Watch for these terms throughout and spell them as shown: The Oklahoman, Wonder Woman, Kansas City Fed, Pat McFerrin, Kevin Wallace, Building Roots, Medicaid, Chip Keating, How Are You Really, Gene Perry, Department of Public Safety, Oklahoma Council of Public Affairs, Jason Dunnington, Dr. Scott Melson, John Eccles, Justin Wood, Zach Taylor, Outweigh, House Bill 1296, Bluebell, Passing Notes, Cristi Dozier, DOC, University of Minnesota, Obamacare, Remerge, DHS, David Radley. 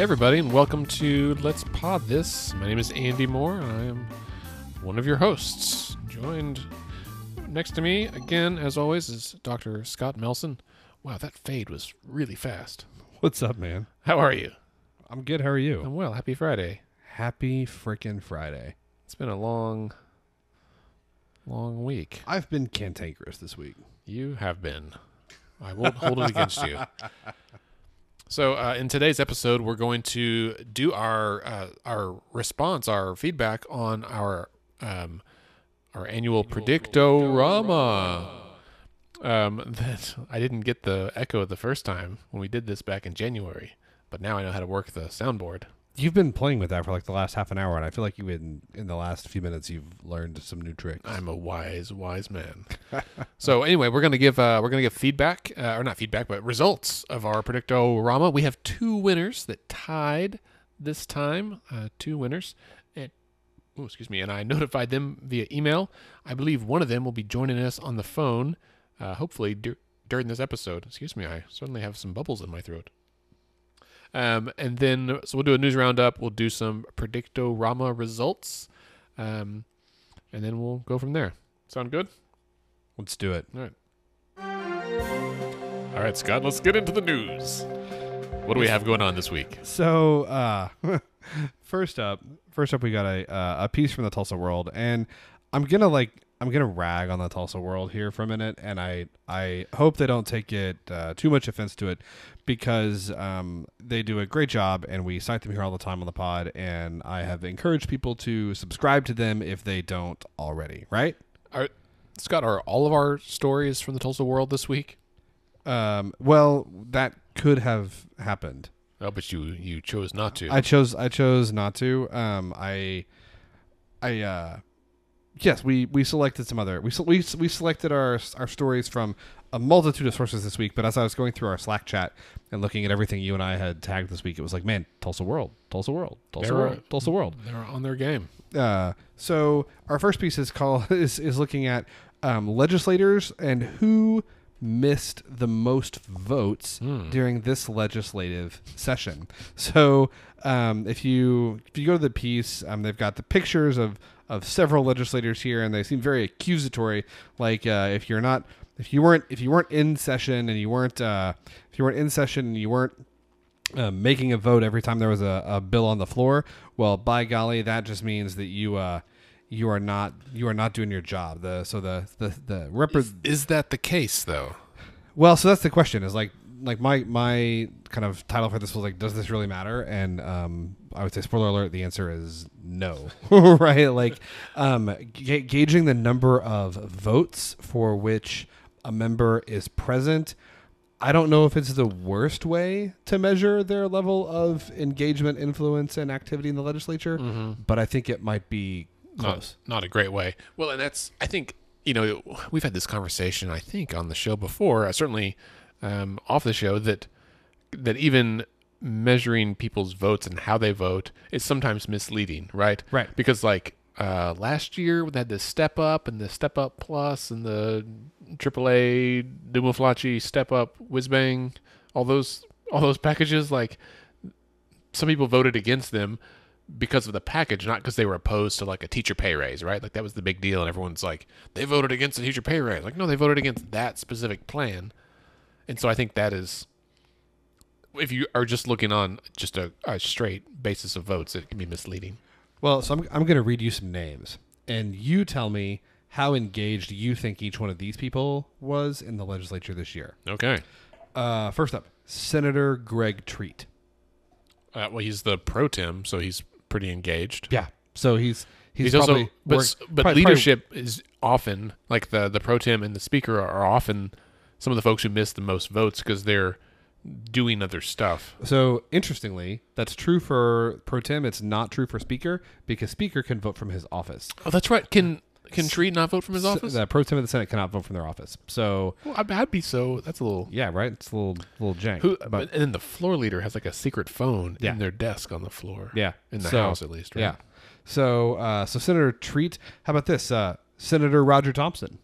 Hey everybody, and welcome to Let's Pod This. My name is Andy Moore, and I am one of your hosts. Joined next to me, again, as always, is Dr. Scott Melson. Wow, that fade was really fast. What's up, man? How are you? I'm good. How are you? I'm well. Happy Friday. Happy freaking Friday. It's been a long week. I've been cantankerous this week. You have been. I won't hold it against you. So in today's episode, we're going to do our response, our feedback on our annual Predictorama. That I didn't get the echo the first time when we did this back in January, but now I know how to work the soundboard. You've been playing with that for like the last half an hour, and I feel like you in the last few minutes you've learned some new tricks. I'm a wise man. So anyway, we're gonna give feedback, or not feedback, but results of our Predictorama. We have two winners that tied this time. Two winners, and I notified them via email. I believe one of them will be joining us on the phone, hopefully during this episode. Excuse me, I suddenly have some bubbles in my throat. And then, so we'll do a news roundup. We'll do some Predictorama results, and then we'll go from there. Sound good? Let's do it. All right, Scott, let's get into the news. What do we have going on this week? So, first up, we got a piece from the Tulsa World, and I'm gonna rag on the Tulsa World here for a minute, and I hope they don't take it too much offense to it, because they do a great job, and we cite them here all the time on the pod, and I have encouraged people to subscribe to them if they don't already, right? Scott, are all of our stories from the Tulsa World this week? Well, that could have happened. Oh, but you chose not to. I chose not to. Yes, we selected some other. We selected our stories from a multitude of sources this week. But as I was going through our Slack chat and looking at everything you and I had tagged this week, it was like, man, Tulsa World. They're on their game. So our first piece is looking at legislators and who missed the most votes during this legislative session. So if you go to the piece, they've got the pictures of several legislators here, and they seem very accusatory. Like if you weren't in session and you weren't making a vote every time there was a bill on the floor, well, by golly, that just means that you are not doing your job. Is that the case though? Well, so that's the question. Is like my kind of title for this was like, does this really matter? And I would say, spoiler alert, the answer is no. Right? Like gauging the number of votes for which a member is present, I don't know if it's the worst way to measure their level of engagement, influence, and activity in the legislature, but I think it might be close. Not a great way. Well, and that's, I think, we've had this conversation, I think, on the show before, certainly off the show, that even measuring people's votes and how they vote is sometimes misleading, right? Right. Because like last year we had the Step Up and the Step Up Plus and the AAA Dumaflachi Step Up Whizbang, all those packages. Like some people voted against them because of the package, not because they were opposed to like a teacher pay raise, right? Like that was the big deal, and everyone's like, they voted against the teacher pay raise. Like, no, they voted against that specific plan. And so I think that is, if you are just looking on just a straight basis of votes, it can be misleading. Well, so I'm going to read you some names, and you tell me how engaged you think each one of these people was in the legislature this year. Okay. First up, Senator Greg Treat. Well, he's the pro tem, so he's pretty engaged. Yeah. So he's probably also, but leadership is often like the pro tem and the speaker are often some of the folks who miss the most votes because they're doing other stuff. So interestingly, that's true for pro tem. It's not true for speaker, because speaker can vote from his office. Oh, that's right. Can Treat not vote from his office? The pro tem of the Senate cannot vote from their office. So, well, I'd be so. That's a little. Yeah, right. It's a little jank. And then the floor leader has like a secret phone in their desk on the floor. Yeah, in the house at least. Right? Yeah. So Senator Treat. How about this? Senator Roger Thompson.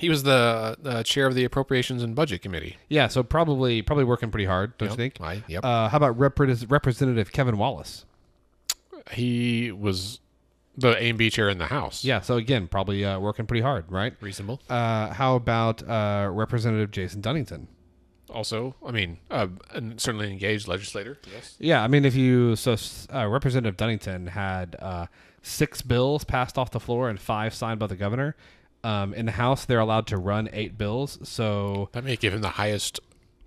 He was the chair of the Appropriations and Budget Committee. Yeah, so probably working pretty hard, don't you think? Yep. How about Representative Kevin Wallace? He was the A&B chair in the House. Yeah, so again, probably working pretty hard, right? Reasonable. How about Representative Jason Dunnington? Also, I mean, certainly engaged legislator, yes. Yeah, I mean, if you... So Representative Dunnington had 6 bills passed off the floor and 5 signed by the governor. In the House, they're allowed to run 8 bills, so... That may give him the highest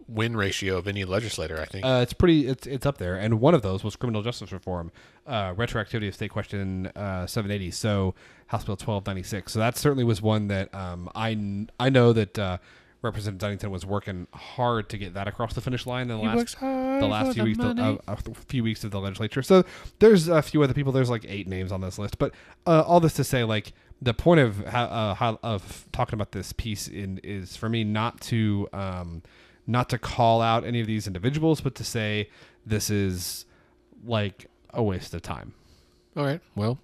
win ratio of any legislator, I think. It's up there, and one of those was criminal justice reform, retroactivity of state question 780, so House Bill 1296. So that certainly was one that I know that... Representative Dunnington was working hard to get that across the finish line in the last few weeks of the legislature. So there's a few other people. There's like 8 names on this list. But all this to say, like, the point of talking about this piece is for me not to call out any of these individuals, but to say this is like a waste of time. All right. Well.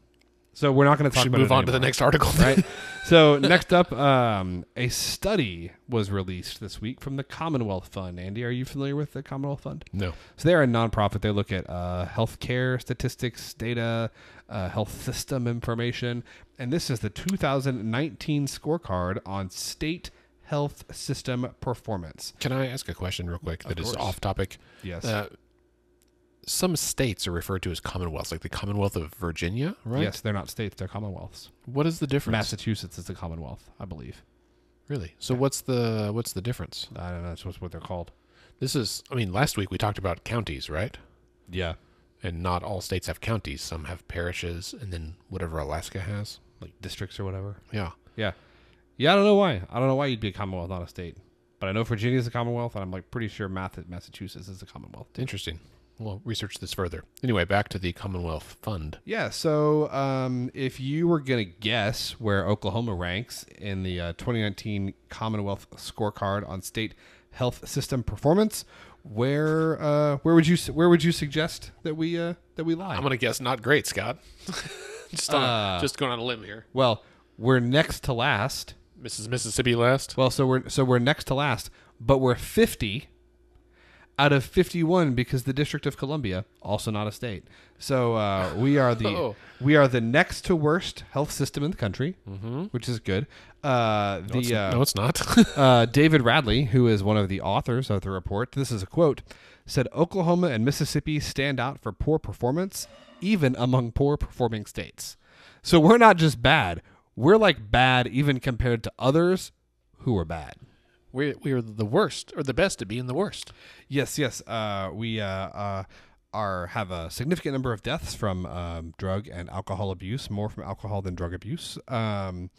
So we're not going to talk about it anymore. Move on to the next article, right? So next up, a study was released this week from the Commonwealth Fund. Andy, are you familiar with the Commonwealth Fund? No. So they're a nonprofit. They look at healthcare statistics, data, health system information, and this is the 2019 scorecard on state health system performance. Can I ask a question real quick that is off topic? Yes. Some states are referred to as commonwealths, like the Commonwealth of Virginia, right? Yes, they're not states, they're commonwealths. What is the difference? Massachusetts is a commonwealth, I believe. Really? So yeah. What's the difference? I don't know. That's what they're called. This is, I mean, last week we talked about counties, right? Yeah. And not all states have counties. Some have parishes, and then whatever Alaska has, like districts or whatever. Yeah. Yeah. Yeah, I don't know why. I don't know why you'd be a commonwealth, not a state. But I know Virginia is a commonwealth, and I'm like pretty sure Massachusetts is a commonwealth. Interesting. We'll research this further. Anyway, back to the Commonwealth Fund. Yeah, so if you were going to guess where Oklahoma ranks in the 2019 Commonwealth scorecard on state health system performance, where would you suggest that we lie? I'm going to guess not great, Scott. just going on a limb here. Well, we're next to last. Mississippi last. Well, so we're next to last, but we're 50. Out of 51, because the District of Columbia, also not a state, so we are the next to worst health system in the country, which is good. No, it's not. David Radley, who is one of the authors of the report, this is a quote, said Oklahoma and Mississippi stand out for poor performance, even among poor performing states. So we're not just bad; we're like bad even compared to others who are bad. We are the worst, or the best at being the worst. Yes. We have a significant number of deaths from drug and alcohol abuse, more from alcohol than drug abuse. More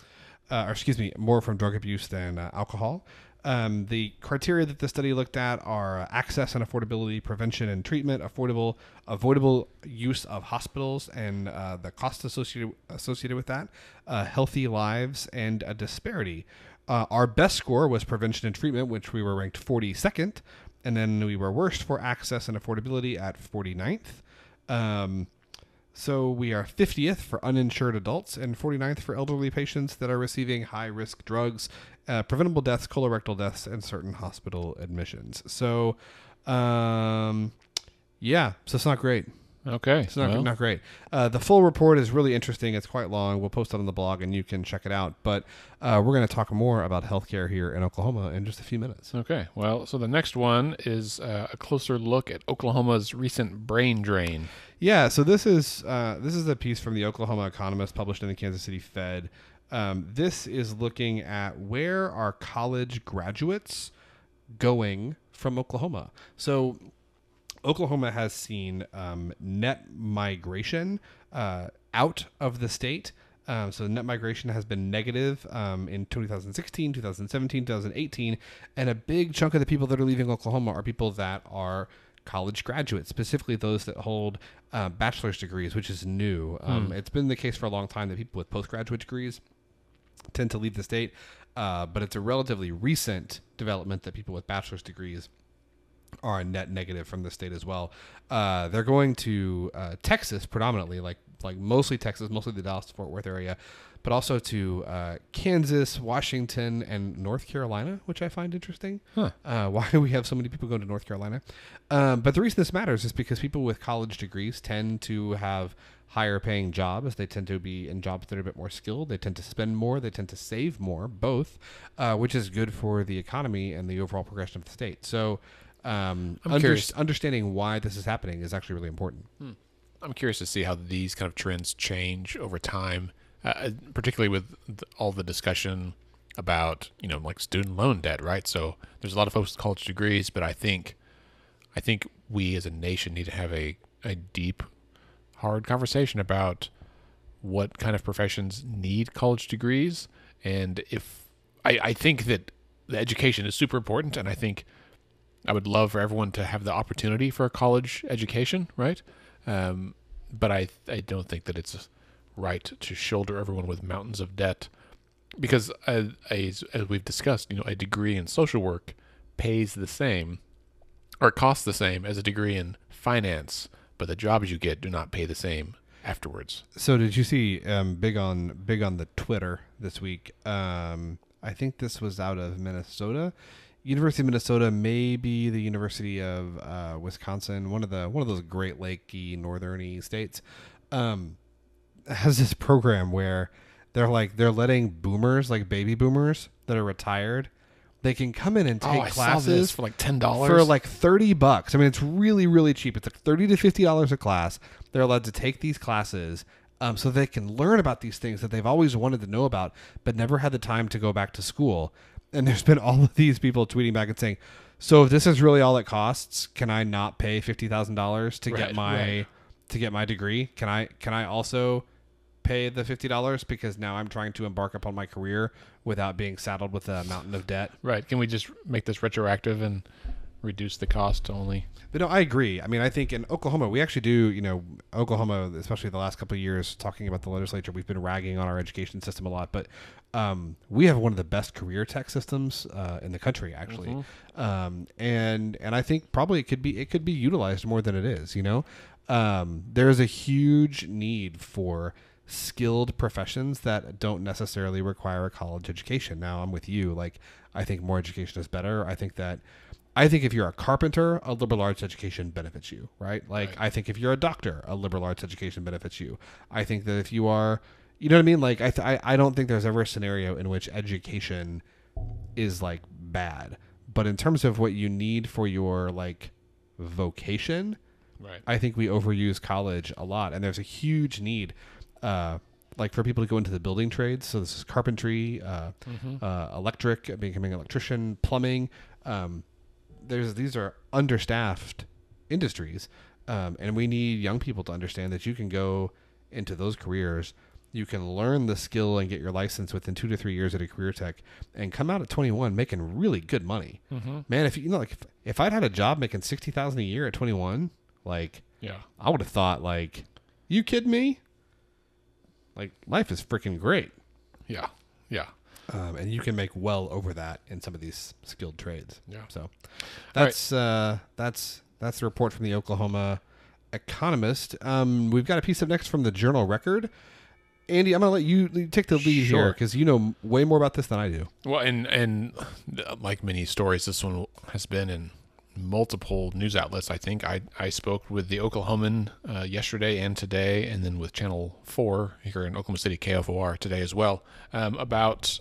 from drug abuse than alcohol. The criteria that the study looked at are access and affordability, prevention and treatment, avoidable use of hospitals and the cost associated with that, healthy lives, and a disparity. Our best score was prevention and treatment, which we were ranked 42nd, and then we were worst for access and affordability at 49th. So we are 50th for uninsured adults and 49th for elderly patients that are receiving high-risk drugs, preventable deaths, colorectal deaths, and certain hospital admissions. So, so it's not great. Okay. It's not great. The full report is really interesting. It's quite long. We'll post it on the blog, and you can check it out. But we're going to talk more about healthcare here in Oklahoma in just a few minutes. Okay. Well, so the next one is a closer look at Oklahoma's recent brain drain. Yeah. So this is a piece from the Oklahoma Economist published in the Kansas City Fed. This is looking at where are college graduates going from Oklahoma. So Oklahoma has seen net migration out of the state. So net migration has been negative in 2016, 2017, 2018. And a big chunk of the people that are leaving Oklahoma are people that are college graduates, specifically those that hold bachelor's degrees, which is new. It's been the case for a long time that people with postgraduate degrees tend to leave the state. But it's a relatively recent development that people with bachelor's degrees are a net negative from the state as well. They're going to Texas predominantly, like like mostly Texas, mostly the Dallas-Fort Worth area, but also to Kansas, Washington, and North Carolina, which I find interesting. Huh. Why do we have so many people going to North Carolina? But the reason this matters is because people with college degrees tend to have higher paying jobs. They tend to be in jobs that are a bit more skilled. They tend to spend more. They tend to save more, both, which is good for the economy and the overall progression of the state. So understanding why this is happening is actually really important. Hmm. I'm curious to see how these kind of trends change over time. Particularly with all the discussion about, you know, like student loan debt, right? So there's a lot of folks with college degrees, but I think we as a nation need to have a deep, hard conversation about what kind of professions need college degrees. And I think that the education is super important, and I think I would love for everyone to have the opportunity for a college education, right? But I don't think that it's right to shoulder everyone with mountains of debt, because as we've discussed, you know, a degree in social work pays the same, or costs the same as a degree in finance, but the jobs you get do not pay the same afterwards. So did you see big on the Twitter this week? I think this was out of Minnesota, University of Minnesota, maybe the University of Wisconsin, one of those Great Lakey northerny states. Has this program where they're letting boomers, like baby boomers that are retired, they can come in and take classes for like $10 for like $30. I mean, it's really, really cheap. It's like $30 to $50 a class. They're allowed to take these classes so they can learn about these things that they've always wanted to know about, but never had the time to go back to school. And there's been all of these people tweeting back and saying, so if this is really all it costs, can I not pay $50,000 to get my degree? Can I also pay the $50 because now I'm trying to embark upon my career without being saddled with a mountain of debt? Right. Can we just make this retroactive and reduce the cost only? But no, I agree. I mean, I think in Oklahoma, we actually do, you know, Oklahoma, especially the last couple of years talking about the legislature, we've been ragging on our education system a lot, but we have one of the best career tech systems in the country, actually. Mm-hmm. And I think probably it could be utilized more than it is, you know? There's a huge need for skilled professions that don't necessarily require a college education. Now, I'm with you. Like, I think more education is better. I think if you're a carpenter, a liberal arts education benefits you, right? Like, right. I think if you're a doctor, a liberal arts education benefits you. I think that if you are, you know what I mean? Like, I don't think there's ever a scenario in which education is like bad, but in terms of what you need for your like vocation, right. I think we overuse college a lot, and there's a huge need like for people to go into the building trades. So this is carpentry, becoming an electrician, plumbing. These are understaffed industries. And we need young people to understand that you can go into those careers. You can learn the skill and get your license within 2 to 3 years at a career tech and come out at 21 making really good money, man. If you know, like if I'd had a job making $60,000 a year at 21, like, yeah, I would have thought like, you kidding me? Like, life is freaking great. Yeah. Yeah. And you can make well over that in some of these skilled trades. Yeah. So that's the report from the Oklahoma Economist. We've got a piece up next from the Journal Record. Andy, I'm going to let you take the lead here because you know way more about this than I do. Well, and like many stories, this one has been in multiple news outlets. I think I spoke with the Oklahoman yesterday and today, and then with Channel 4 here in Oklahoma City, KFOR, today as well, about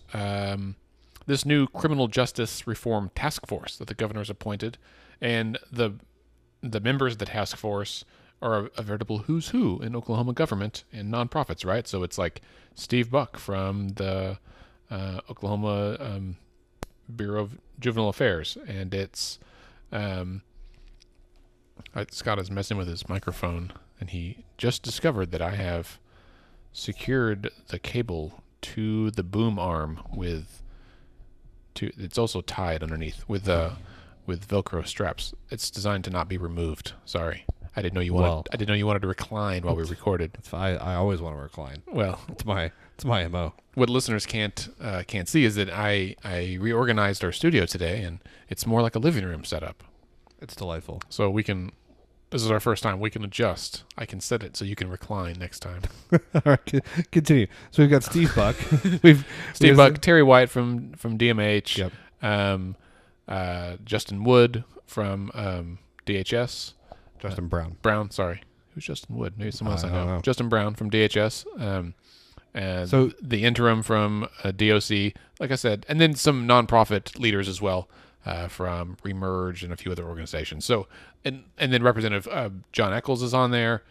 this new criminal justice reform task force that the governor's appointed. And the members of the task force are a veritable who's who in Oklahoma government and nonprofits, right? So it's like Steve Buck from the Oklahoma Bureau of Juvenile Affairs, and it's Scott is messing with his microphone, and he just discovered that I have secured the cable to the boom arm it's also tied underneath with Velcro straps. It's designed to not be removed. Sorry. I didn't know you wanted. Well, I didn't know you wanted to recline while we recorded. I always want to recline. Well, it's my MO. What listeners can't see is that I reorganized our studio today, and it's more like a living room setup. It's delightful. So we can This is our first time. We can adjust. I can set it so you can recline next time. All right, continue. So we've got Steve Buck. Terry White from DMH. Yep. Justin Wood from DHS. Justin Brown. Sorry, who's Justin Wood? Maybe someone else I know. Justin Brown from DHS. And so the interim from DOC, like I said, and then some nonprofit leaders as well from Remerge and a few other organizations. So and then Representative John Eccles is on there.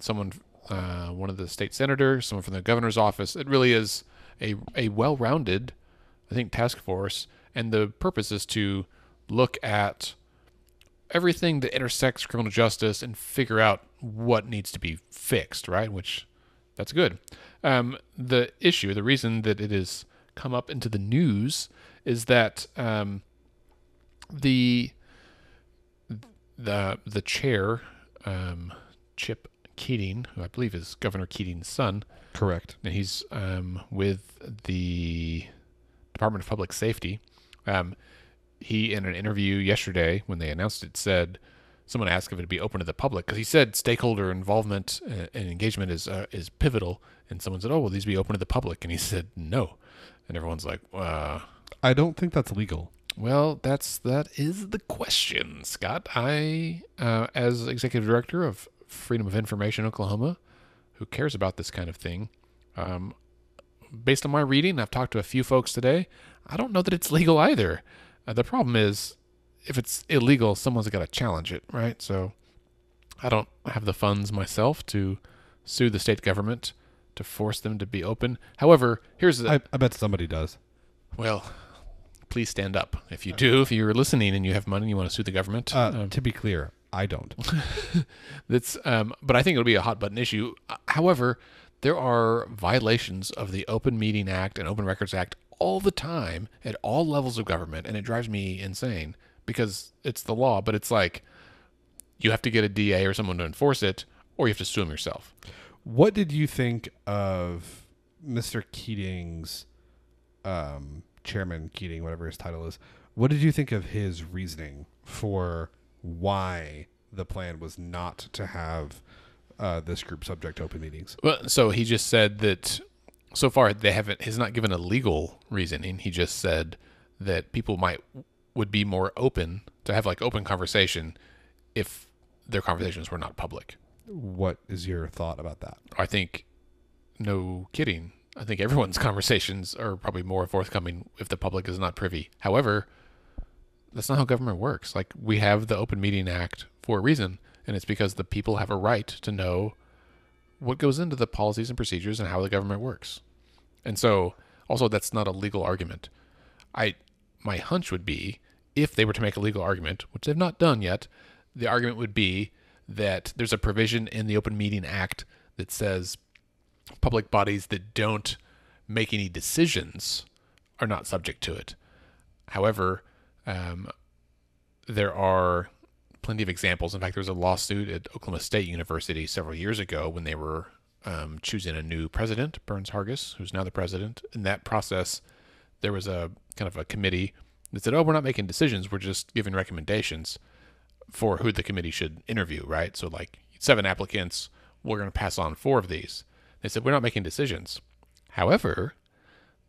Someone, one of the state senators, someone from the governor's office. It really is a well-rounded, I think, task force. And the purpose is to look at everything that intersects criminal justice and figure out what needs to be fixed, right? Which, that's good. The issue, the reason that it has come up into the news is that the chair, Chip Keating, who I believe is Governor Keating's son. Correct. And he's with the Department of Public Safety. He, in an interview yesterday when they announced it, said someone asked if it would be open to the public because he said stakeholder involvement and engagement is pivotal. And someone said, "Oh, will these be open to the public?" And he said, "No." And everyone's like, "I don't think that's legal." Well, that is the question, Scott. I, as executive director of Freedom of Information Oklahoma, who cares about this kind of thing, based on my reading, I've talked to a few folks today. I don't know that it's legal either. The problem is, if it's illegal, someone's got to challenge it, right? So I don't have the funds myself to sue the state government to force them to be open. However, here's the... I bet somebody does. Well, please stand up. If you do, if you're listening and you have money and you want to sue the government... to be clear, I don't. That's, but I think it'll be a hot-button issue. However, there are violations of the Open Meeting Act and Open Records Act all the time at all levels of government, and it drives me insane. Because it's the law, but it's like you have to get a DA or someone to enforce it, or you have to sue him yourself. What did you think of Mr. Keating's, Chairman Keating, whatever his title is, what did you think of his reasoning for why the plan was not to have this group subject to open meetings? Well, so he just said that so far they haven't, he's not given a legal reasoning. He just said that people would be more open to have like open conversation if their conversations were not public. What is your thought about that? I think, no kidding, I think everyone's conversations are probably more forthcoming if the public is not privy. However, that's not how government works. Like, we have the Open Meeting Act for a reason, and it's because the people have a right to know what goes into the policies and procedures and how the government works. And so also that's not a legal argument. My hunch would be, if they were to make a legal argument, which they've not done yet, the argument would be that there's a provision in the Open Meeting Act that says public bodies that don't make any decisions are not subject to it. However, there are plenty of examples. In fact, there was a lawsuit at Oklahoma State University several years ago when they were choosing a new president, Burns Hargis, who's now the president. In that process, there was a kind of a committee that said, "Oh, we're not making decisions. We're just giving recommendations for who the committee should interview," right? So like 7 applicants, we're going to pass on 4 of these. They said, "We're not making decisions." However,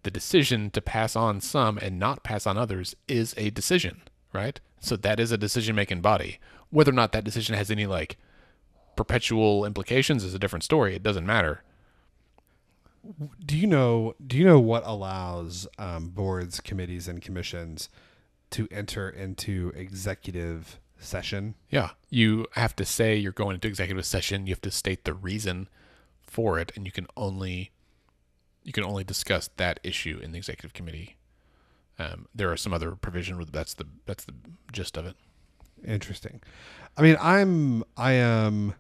the decision to pass on some and not pass on others is a decision, right? So that is a decision-making body. Whether or not that decision has any like perpetual implications is a different story. It doesn't matter. Do you know what allows boards, committees, and commissions to enter into executive session? Yeah. You have to say you're going into executive session. You have to state the reason for it, and you can only discuss that issue in the executive committee. There are some other provisions, but that's the gist of it. Interesting. I mean, I am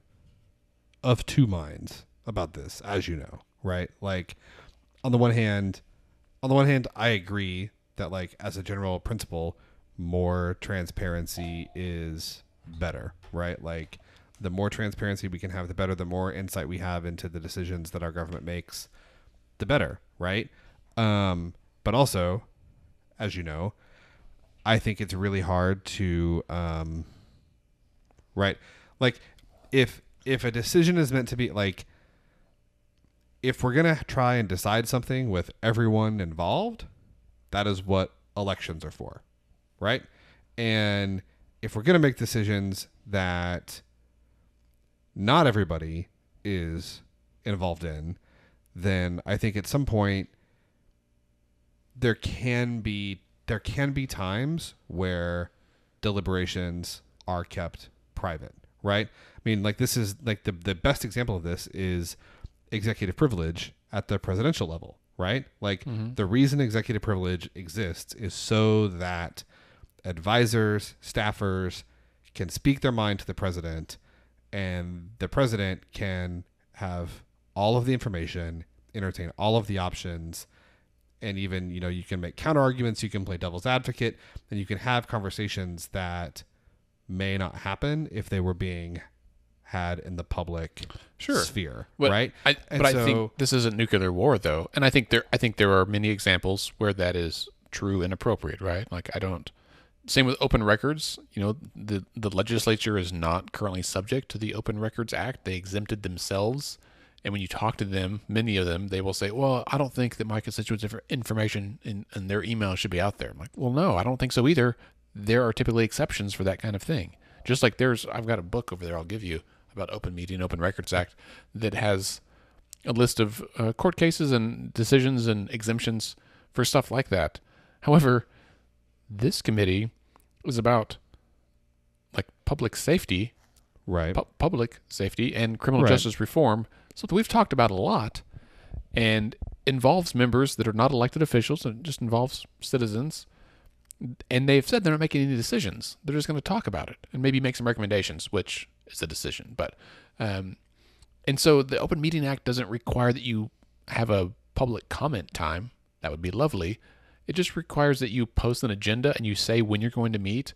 of two minds about this, as you know. Right? Like, on the one hand, I agree that, like, as a general principle, more transparency is better, right? Like, the more transparency we can have, the better. The more insight we have into the decisions that our government makes, the better, right? But also, as you know, I think it's really hard to, right? Like, if a decision is meant to be, like, if we're going to try and decide something with everyone involved, that is what elections are for, right? And if we're going to make decisions that not everybody is involved in, then I think at some point there can be times where deliberations are kept private, right? I mean, like, this is like the best example of this is executive privilege at the presidential level, right? Like, mm-hmm. the reason executive privilege exists is so that advisors, staffers can speak their mind to the president, and the president can have all of the information, entertain all of the options, and even, you know, you can make counter arguments, you can play devil's advocate, and you can have conversations that may not happen if they were being had in the public sphere, but, right? I think this isn't nuclear war, though, and I think there are many examples where that is true and appropriate, right? Like, I don't. Same with open records. You know, the legislature is not currently subject to the Open Records Act. They exempted themselves. And when you talk to them, many of them, they will say, well, I don't think that my constituents' information in their email should be out there. I'm like, well, no, I don't think so either. There are typically exceptions for that kind of thing. Just like I've got a book over there I'll give you about Open Meeting, Open Records Act, that has a list of court cases and decisions and exemptions for stuff like that. However, this committee is about, like, public safety, right? Public safety and criminal justice reform. Something we've talked about a lot, and involves members that are not elected officials, and just involves citizens. And they've said they're not making any decisions. They're just going to talk about it and maybe make some recommendations, which is a decision. But and so the Open Meeting Act doesn't require that you have a public comment time. That would be lovely. It just requires that you post an agenda and you say when you're going to meet,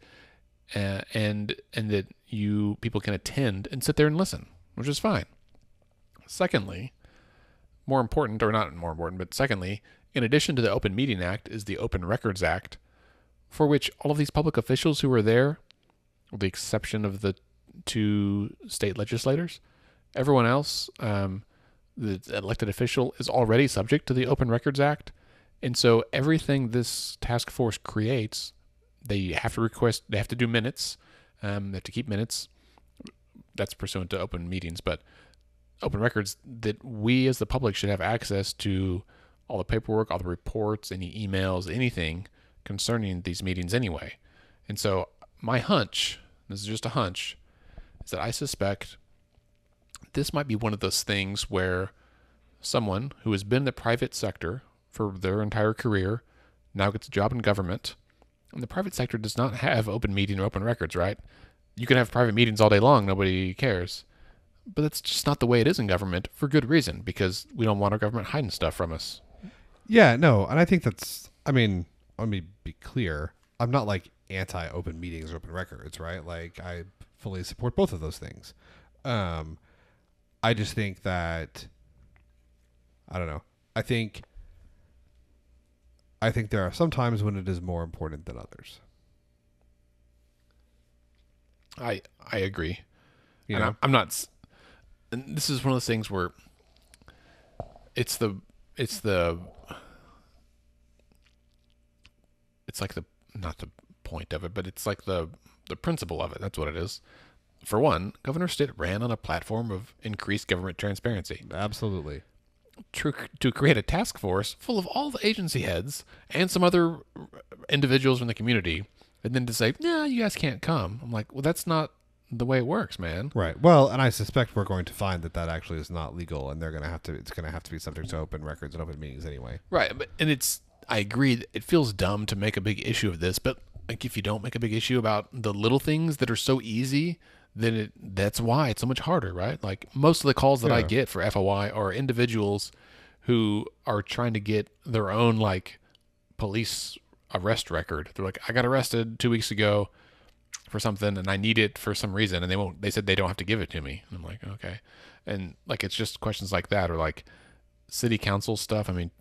and that you people can attend and sit there and listen, which is fine. Secondly, secondly, in addition to the Open Meeting Act is the Open Records Act, for which all of these public officials who are there, with the exception of the two state legislators, everyone else, the elected official, is already subject to the Open Records Act. And so everything this task force creates, they have to request, they have to do minutes, they have to keep minutes. That's pursuant to open meetings, but open records that we as the public should have access to all the paperwork, all the reports, any emails, anything concerning these meetings anyway. And so my hunch, this is just a hunch, is that I suspect this might be one of those things where someone who has been in the private sector for their entire career now gets a job in government, and the private sector does not have open meeting or open records, right? You can have private meetings all day long, nobody cares. But that's just not the way it is in government, for good reason, because we don't want our government hiding stuff from us. Yeah, no, and I think that's, I mean, let me be clear. I'm not, like, anti-open meetings or open records, right? Like, I fully support both of those things. I just think that, I don't know, I think there are some times when it is more important than others. I agree. You know? I'm not... And this is one of those things where it's like the principle of it. That's what it is. For one, Governor Stitt ran on a platform of increased government transparency. Absolutely. To create a task force full of all the agency heads and some other individuals from the community, and then to say, "Nah, you guys can't come." I'm like, well, that's not the way it works, man. Right. Well, and I suspect we're going to find that actually is not legal, and they're going to have to. It's going to have to be subject to open records and open meetings anyway. Right. But, and it's. I agree. It feels dumb to make a big issue of this, but like if you don't make a big issue about the little things that are so easy, then that's why it's so much harder, right? Like most of the calls that I get for FOI are individuals who are trying to get their own like police arrest record. They're like, I got arrested 2 weeks ago for something and I need it for some reason, and they said they don't have to give it to me, and I'm like, okay. And like it's just questions like that, or like city council stuff. I mean,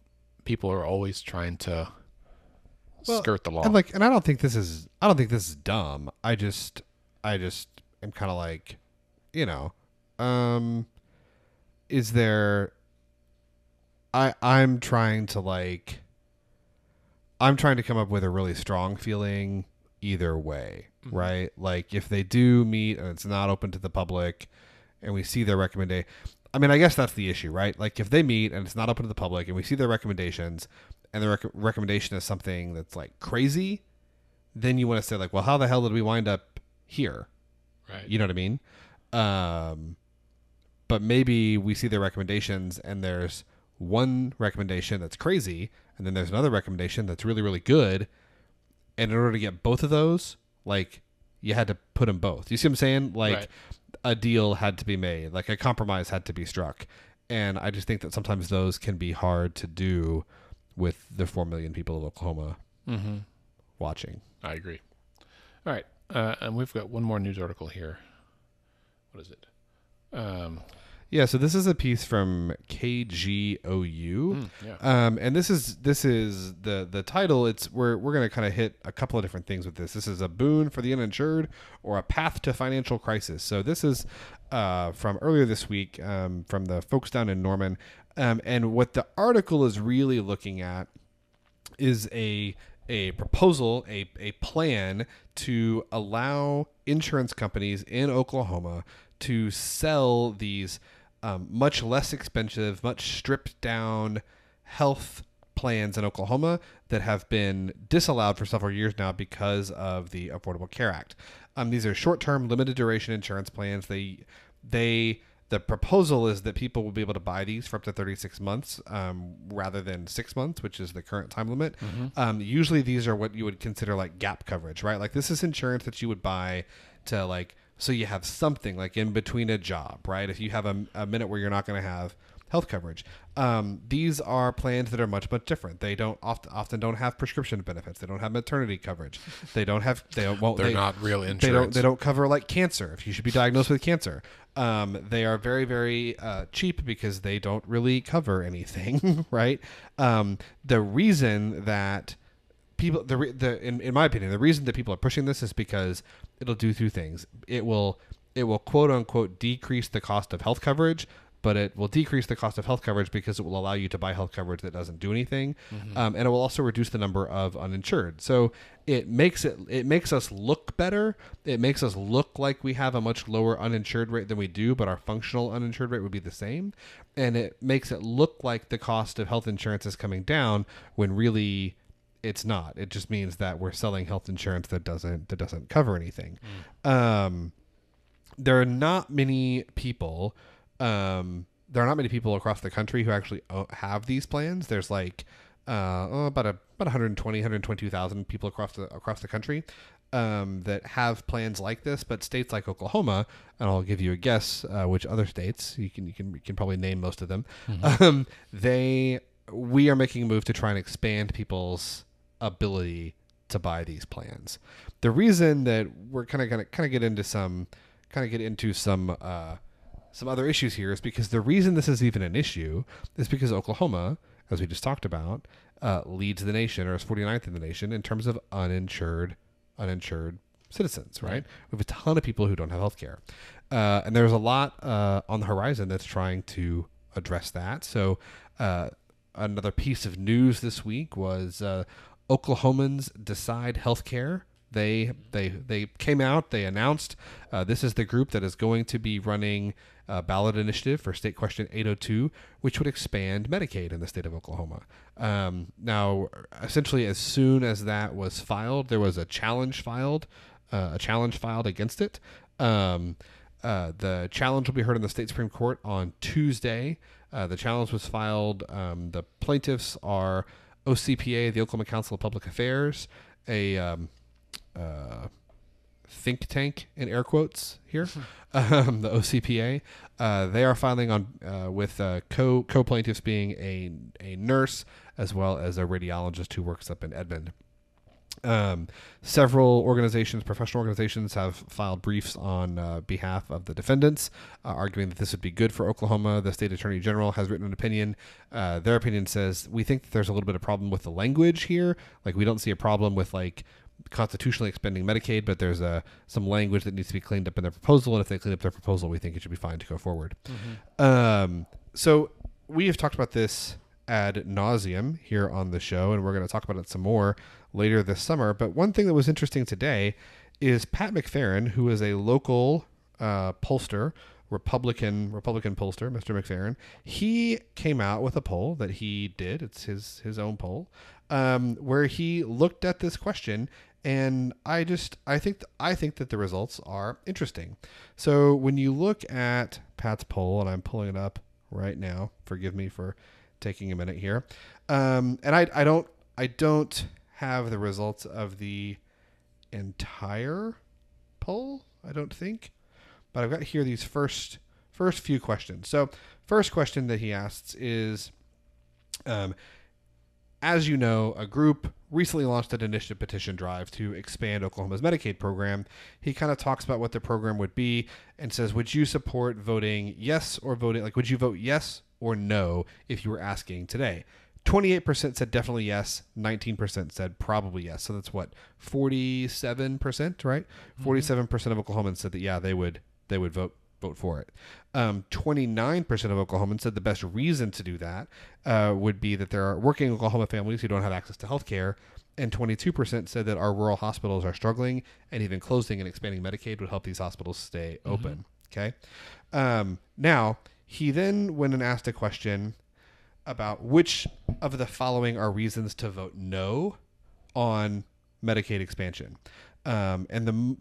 people are always trying to skirt the law, and like, and I don't think this is dumb. I just am kind of like, you know, is there, I'm trying to come up with a really strong feeling either way, mm-hmm. right? Like if they do meet and it's not open to the public and we see their recommendation, I mean, I guess that's the issue, right? Like if they meet and it's not open to the public and we see their recommendations and the recommendation is something that's like crazy, then you want to say like, well, how the hell did we wind up here? Right. You know what I mean? But maybe we see their recommendations and there's one recommendation that's crazy, and then there's another recommendation that's really, really good. And in order to get both of those, like you had to put them both. You see what I'm saying? Like right. a deal had to be made, like a compromise had to be struck. And I just think that sometimes those can be hard to do with the 4 million people of Oklahoma mm-hmm. watching. I agree. All right. And we've got one more news article here. What is it? Yeah, so this is a piece from KGOU, and this is the title. It's we're going to kind of hit a couple of different things with this. This is a boon for the uninsured or a path to financial crisis. So this is from earlier this week from the folks down in Norman, and what the article is really looking at is a proposal, a plan to allow insurance companies in Oklahoma to sell these much less expensive, much stripped down health plans in Oklahoma that have been disallowed for several years now because of the Affordable Care Act. These are short-term, limited duration insurance plans. The proposal is that people will be able to buy these for up to 36 months rather than 6 months, which is the current time limit. Mm-hmm. Usually these are what you would consider like gap coverage, right? Like this is insurance that you would buy to like, so you have something like in between a job, right? If you have a minute where you're not going to have health coverage. These are plans that are much, much different. They don't often don't have prescription benefits. They don't have maternity coverage. They're not real insurance. They don't cover like cancer. If you should be diagnosed with cancer, they are very, very cheap because they don't really cover anything. Right. The reason that people, in my opinion, the reason that people are pushing this is because it'll do two things. It will quote unquote decrease the cost of health coverage, but it will decrease the cost of health coverage because it will allow you to buy health coverage that doesn't do anything. Mm-hmm. And it will also reduce the number of uninsured. So it makes us look better. It makes us look like we have a much lower uninsured rate than we do, but our functional uninsured rate would be the same. And it makes it look like the cost of health insurance is coming down when really it's not. It just means that we're selling health insurance that doesn't cover anything. Mm. There are not many people across the country who actually have these plans. There's like about 122,000 people across the country that have plans like this. But states like Oklahoma, and I'll give you a guess which other states you can probably name most of them. Mm-hmm. We are making a move to try and expand people's ability to buy these plans. The reason that we're kind of get into some. Some other issues here is because the reason this is even an issue is because Oklahoma, as we just talked about, leads the nation or is 49th in the nation in terms of uninsured citizens, right? We have a ton of people who don't have health care. And there's a lot on the horizon that's trying to address that. So another piece of news this week was Oklahomans Decide Healthcare. They came out, they announced this is the group that is going to be running a ballot initiative for State Question 802, which would expand Medicaid in the state of Oklahoma. Now, essentially, as soon as that was filed, there was a challenge filed against it. The challenge will be heard in the state Supreme Court on Tuesday. The challenge was filed. The plaintiffs are OCPA, the Oklahoma Council of Public Affairs, a think tank in air quotes here, the OCPA. They are filing on with co plaintiffs being a nurse as well as a radiologist who works up in Edmond. Several organizations, professional organizations, have filed briefs on behalf of the defendants, arguing that this would be good for Oklahoma. The state attorney general has written an opinion. Their opinion says we think that there's a little bit of problem with the language here. Like we don't see a problem with like constitutionally expending Medicaid, but there's some language that needs to be cleaned up in their proposal, and if they clean up their proposal, we think it should be fine to go forward. Mm-hmm. So we have talked about this ad nauseum here on the show, and we're going to talk about it some more later this summer. But one thing that was interesting today is Pat McFerrin, who is a local pollster, Republican pollster, Mr. McFerrin. He came out with a poll that he did. It's his own poll, where he looked at this question. And I think that the results are interesting. So when you look at Pat's poll, and I'm pulling it up right now, forgive me for taking a minute here. And I don't have the results of the entire poll, I don't think, but I've got here these first few questions. So first question that he asks is, as you know, a group recently launched an initiative petition drive to expand Oklahoma's Medicaid program. He kind of talks about what the program would be and says, would you support voting yes or voting, like, would you vote yes or no if you were asking today? 28% said definitely yes. 19% said probably yes. So that's what, 47%, right? Mm-hmm. 47% of Oklahomans said that, yeah, they would vote for it. 29% of Oklahomans said the best reason to do that would be that there are working Oklahoma families who don't have access to health care. And 22% said that our rural hospitals are struggling, and even closing and expanding Medicaid would help these hospitals stay open. Mm-hmm. Okay. Now, he then went and asked a question about which of the following are reasons to vote no on Medicaid expansion. And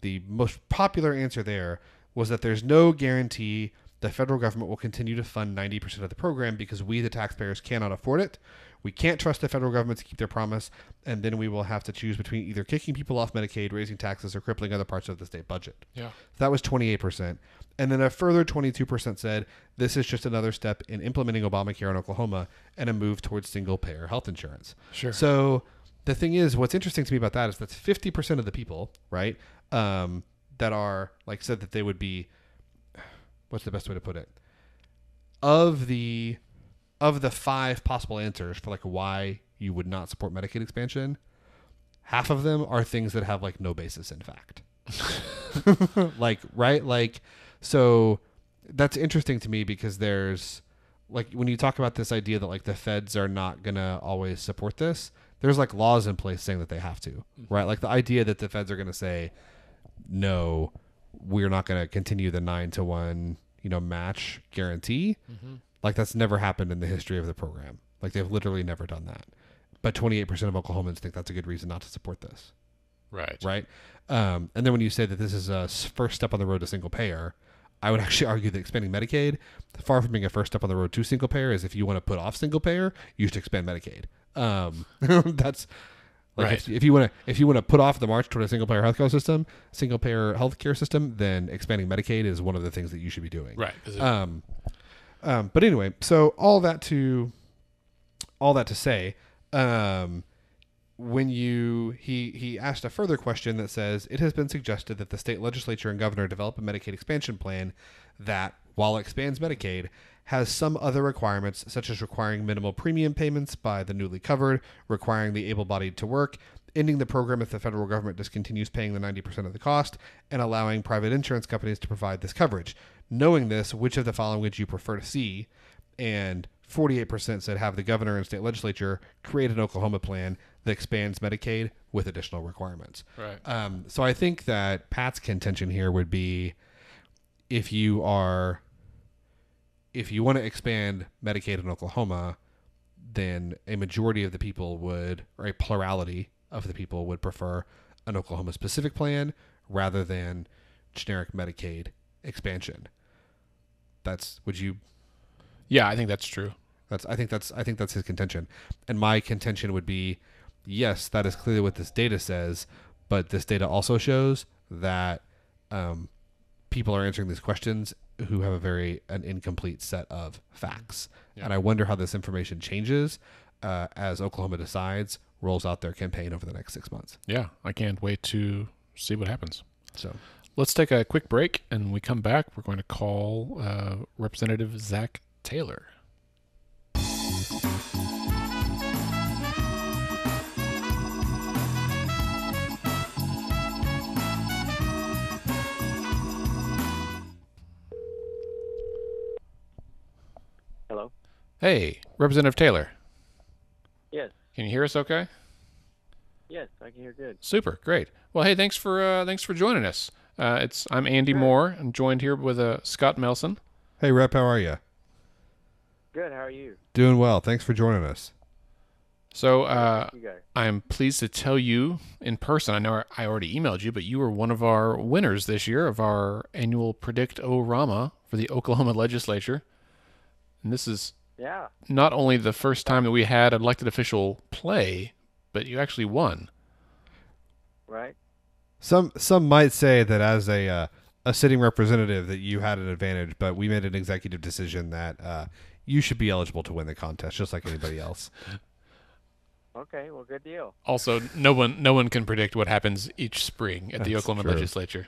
the most popular answer there was that there's no guarantee the federal government will continue to fund 90% of the program because we, the taxpayers, cannot afford it. We can't trust the federal government to keep their promise, and then we will have to choose between either kicking people off Medicaid, raising taxes, or crippling other parts of the state budget. Yeah. So that was 28%. And then a further 22% said, this is just another step in implementing Obamacare in Oklahoma and a move towards single-payer health insurance. Sure. So the thing is, what's interesting to me about that is that's 50% of the people, right, that are, like, said that they would be, what's the best way to put it? Of the five possible answers for, like, why you would not support Medicaid expansion, half of them are things that have, like, no basis in fact. Like, right? Like, so that's interesting to me because there's, like, when you talk about this idea that, like, the feds are not going to always support this, there's, like, laws in place saying that they have to, right? Like, the idea that the feds are going to say, no, we're not going to continue the 9-to-1, you know, match guarantee. Mm-hmm. Like, that's never happened in the history of the program. Like, they've literally never done that. But 28% of Oklahomans think that's a good reason not to support this. Right. Right. And then when you say that this is a first step on the road to single payer, I would actually argue that expanding Medicaid, far from being a first step on the road to single payer, is if you want to put off single payer, you should expand Medicaid. That's like, right. If you want to put off the march toward a single payer healthcare system, then expanding Medicaid is one of the things that you should be doing. Right. But anyway, so all that to say, when he asked a further question that says, it has been suggested that the state legislature and governor develop a Medicaid expansion plan that, while it expands Medicaid, has some other requirements, such as requiring minimal premium payments by the newly covered, requiring the able-bodied to work, ending the program if the federal government discontinues paying the 90% of the cost, and allowing private insurance companies to provide this coverage. Knowing this, which of the following would you prefer to see? And 48% said have the governor and state legislature create an Oklahoma plan that expands Medicaid with additional requirements. Right. So I think that Pat's contention here would be, if you want to expand Medicaid in Oklahoma, then a majority of the people would, or a plurality of the people would, prefer an Oklahoma specific plan rather than generic Medicaid expansion. Yeah, I think that's true. I think that's his contention. And my contention would be, yes, that is clearly what this data says, but this data also shows that people are answering these questions who have an incomplete set of facts. Yeah. And I wonder how this information changes as Oklahoma Decides rolls out their campaign over the next 6 months. Yeah, I can't wait to see what happens. So let's take a quick break, and when we come back, we're going to call Representative Zach Taylor. Hey, Representative Taylor. Yes. Can you hear us okay? Yes, I can hear good. Super, great. Well, hey, thanks for joining us. I'm Andy Moore. I'm joined here with Scott Melson. Hey, Rep, how are you? Good, how are you? Doing well. Thanks for joining us. So I'm pleased to tell you in person, I know I already emailed you, but you were one of our winners this year of our annual Predictorama for the Oklahoma legislature. And this is not only the first time that we had an elected official play, but you actually won. Right. Some might say that as a sitting representative that you had an advantage, but we made an executive decision that you should be eligible to win the contest just like anybody else. Okay, well, good deal. Also, no one can predict what happens each spring at the Oklahoma legislature.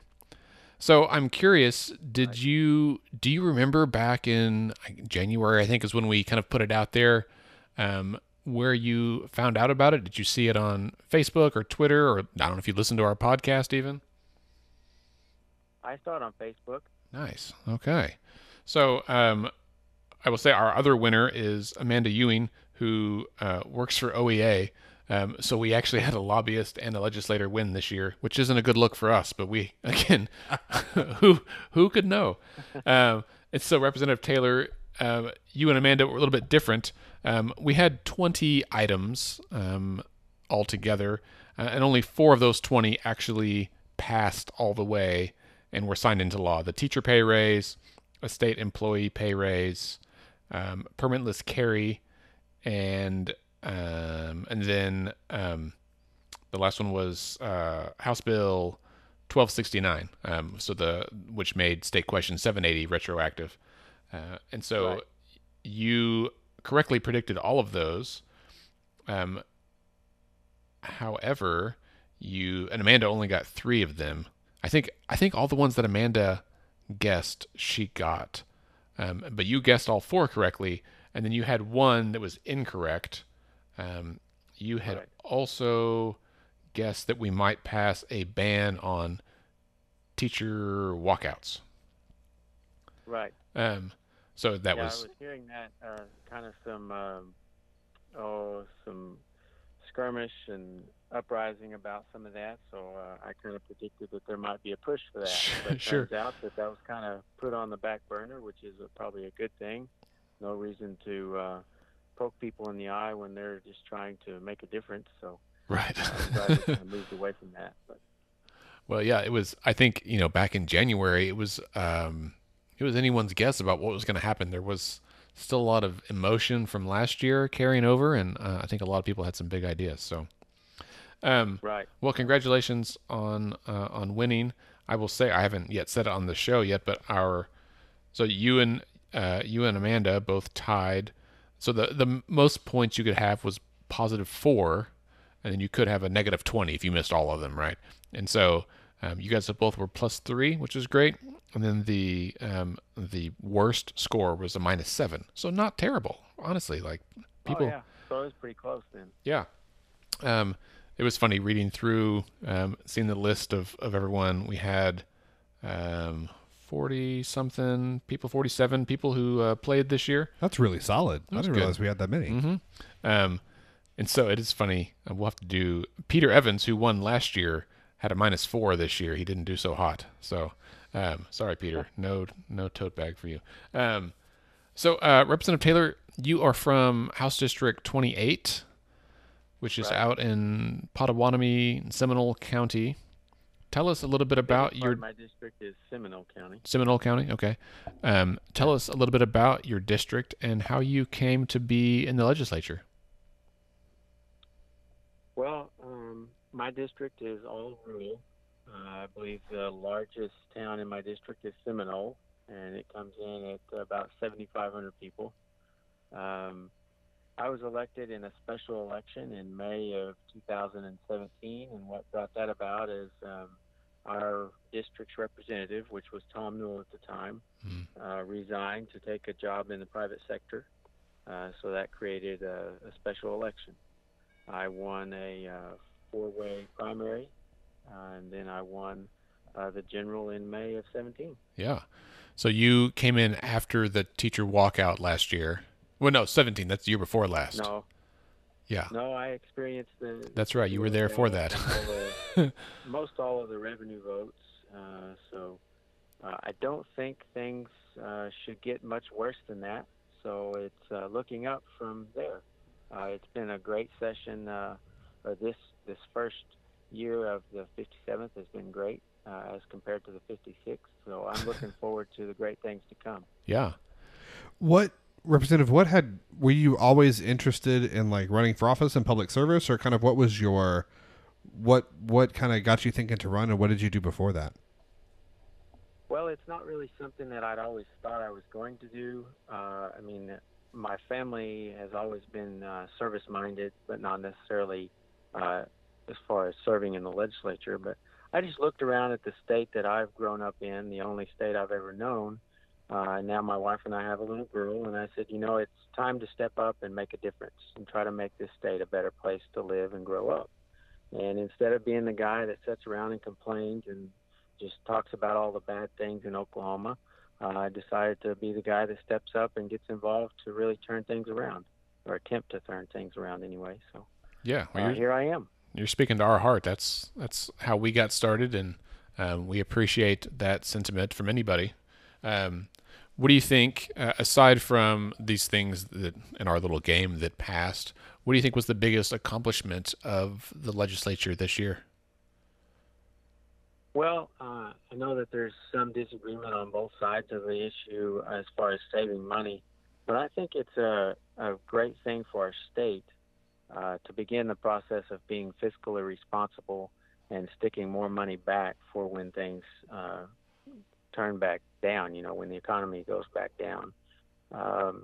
So I'm curious, do you remember back in January, I think is when we kind of put it out there, where you found out about it? Did you see it on Facebook or Twitter, or I don't know if you listened to our podcast even? I saw it on Facebook. Nice. Okay. So I will say our other winner is Amanda Ewing, who works for OEA. So we actually had a lobbyist and a legislator win this year, which isn't a good look for us, but we, again, who could know? It's so Representative Taylor, you and Amanda were a little bit different. We had 20 items altogether, and only 4 of those 20 actually passed all the way and were signed into law. The teacher pay raise, a state employee pay raise, permitless carry, and then the last one was House Bill 1269, which made state question 780 retroactive, and so right. You correctly predicted all of those. However, you and Amanda only got 3 of them. I think all the ones that Amanda guessed she got, but you guessed all 4 correctly, and then you had one that was incorrect. You had also guessed that we might pass a ban on teacher walkouts. Right. So that was. I was hearing that kind of some skirmish and uprising about some of that. So I kind of predicted that there might be a push for that. But sure. Turns out that was kind of put on the back burner, which is probably a good thing. No reason to poke people in the eye when they're just trying to make a difference. So right, I kind of moved away from that. But. Well, yeah, it was. I think back in January, it was anyone's guess about what was going to happen. There was still a lot of emotion from last year carrying over, and I think a lot of people had some big ideas. So right. Well, congratulations on winning. I will say I haven't yet said it on the show yet, but you and Amanda both tied. So the most points you could have was +4, and then you could have a -20 if you missed all of them, right? And so you guys both were +3, which is great. And then the worst score was a -7, so not terrible, honestly. Like people. Oh, yeah. So it was pretty close then. Yeah. It was funny reading through, seeing the list of everyone. We had 47 people who played this year. That's really solid. I didn't realize we had that many. Mm-hmm. And so it is funny. We'll have to do Peter Evans, who won last year, had a -4 this year. He didn't do so hot. So sorry, Peter. No tote bag for you. So Representative Taylor, you are from House District 28, which is out in Potawatomi Seminole County. Tell us a little bit about your... My district is Seminole County. Seminole County, okay. Tell us a little bit about your district and how you came to be in the legislature. Well, my district is all rural. I believe the largest town in my district is Seminole, and it comes in at about 7,500 people. I was elected in a special election in May of 2017, and what brought that about is our district's representative, which was Tom Newell at the time, resigned to take a job in the private sector, so that created a special election. I won a four-way primary, and then I won the general in May of 17. Yeah, so you came in after the teacher walkout last year. Well, no, 17. That's the year before last. No. Yeah. No, I experienced the. That's right. You were there for that. Most all of the revenue votes. So I don't think things should get much worse than that. So it's looking up from there. It's been a great session. This first year of the 57th has been great as compared to the 56th. So I'm looking forward to the great things to come. Yeah. Representative, were you always interested in like running for office and public service, or kind of what was your, what kind of got you thinking to run, and what did you do before that? Well, it's not really something that I'd always thought I was going to do. I mean, my family has always been service-minded, but not necessarily as far as serving in the legislature. But I just looked around at the state that I've grown up in, the only state I've ever known. And now my wife and I have a little girl, and I said, you know, it's time to step up and make a difference and try to make this state a better place to live and grow up. And instead of being the guy that sits around and complains and just talks about all the bad things in Oklahoma, I decided to be the guy that steps up and gets involved to really turn things around, or attempt to turn things around anyway. So yeah, well, here I am. You're speaking to our heart. That's how we got started, and we appreciate that sentiment from anybody. What do you think, aside from these things that in our little game that passed, what do you think was the biggest accomplishment of the legislature this year? Well, I know that there's some disagreement on both sides of the issue as far as saving money, but I think it's a great thing for our state to begin the process of being fiscally responsible and sticking more money back for when things turn back down, you know, when the economy goes back down. I